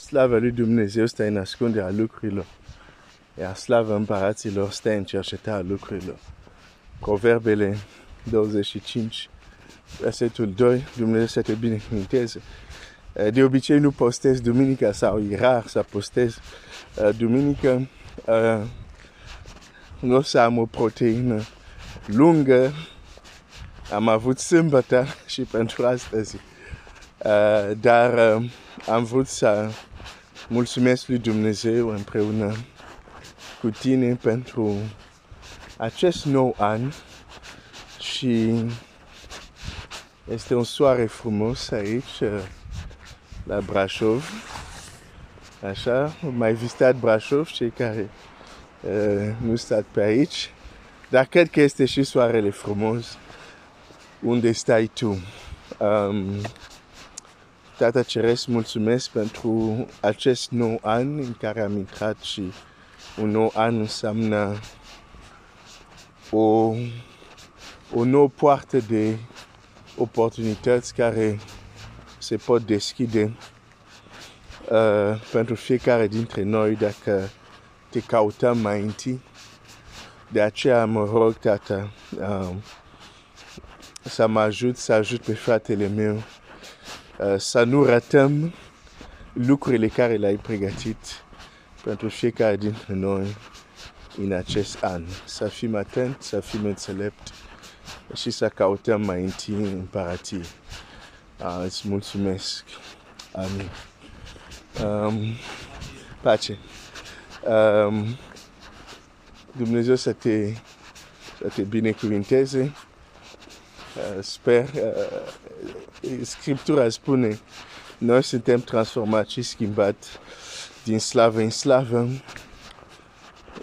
Slava lui Dumnezeu stă în ascunderea lucrurilor, iar slava împăraților stă în cercetarea lucrurilor. Proverbele 25, versetul 2, Dumnezeu să te binecuvânteze. De obicei nu postez duminica sau e rar să postez duminica. Nu o să am o proteină lungă. Am avut sâmbătă și pentru astăzi. Dar am vrut să mulțumesc lui Dumnezeu împreună cu tine pentru acest nou an și este un soare frumos aici la Brașov. Așa, mai vizitat Brașov cei care nu stat pe aici, dar cred că este și soarele frumos unde stai tu. Tata Ceresc, mulțumesc pentru acest nou an în care am intrat și un nou an înseamnă o nouă poartă de oportunități care se pot deschide pentru fiecare dintre noi dacă te căutăm mai întâi. De aceea mă rog, Tata, să mă ajut, să ajut pe fratele meu să nu ratăm lucrurile care le-ai pregătit pentru fiecare dintre noi în acest an. Să fim atenți, să fim înțelepți și să căutăm mai întâi împărație. Îți mulțumesc. Amin. Pace. Dumnezeu să te binecuvinteze. Sper, Scriptura spune, noi suntem transformați și schimbați din slavă în slavă.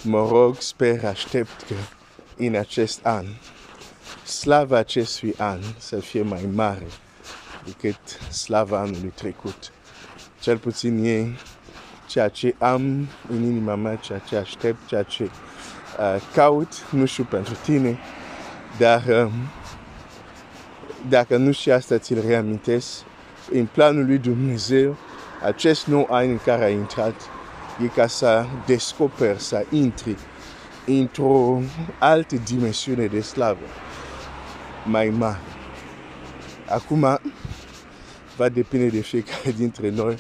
Mă rog, sper, aștept că în acest an, slava acestui an să fie mai mare decât slava anului trecut. Cel puțin e ceea ce am în inima mea, ceea ce aștept, ceea ce caut, nu știu pentru tine, dar dacă nu și asta ți-l reamintesc, în planul lui Dumnezeu, acest nou an în care ai intrat, e ca să descoperi, să intri într-o altă dimensiune de slavă, mai mare. Acum, va depinde de fiecare dintre noi,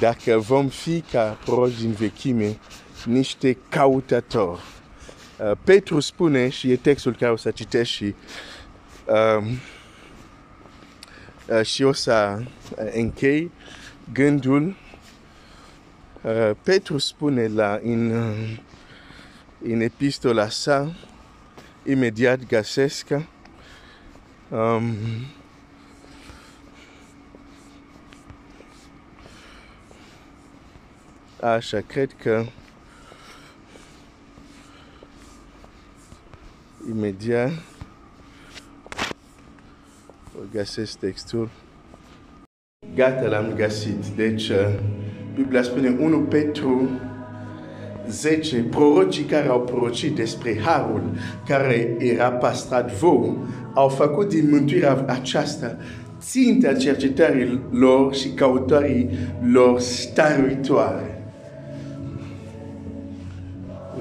dacă vom fi ca proroci din vechime, niște căutători. Petru spune, și e textul care o să citești și o să închei gândul. Petru spune în epistola sa, imediat găsesc, așa, cred că imediat găsesc textul. Gata, l-am găsit. Deci, Biblia spune 1 Petru 10, prorocii care au prorocit despre harul care era păstrat vouă, au făcut din mântuirea aceasta ținta cercetării lor și căutării lor stăruitoare.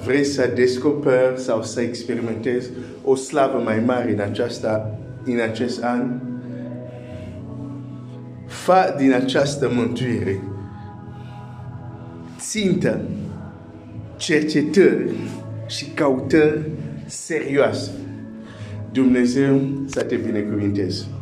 Vrei să descoperi sau să experimentezi o slavă mai mare în acest an? Fă din această mântuire țintă cercetări și căutări serioase. Dumnezeu să te binecuvinteze.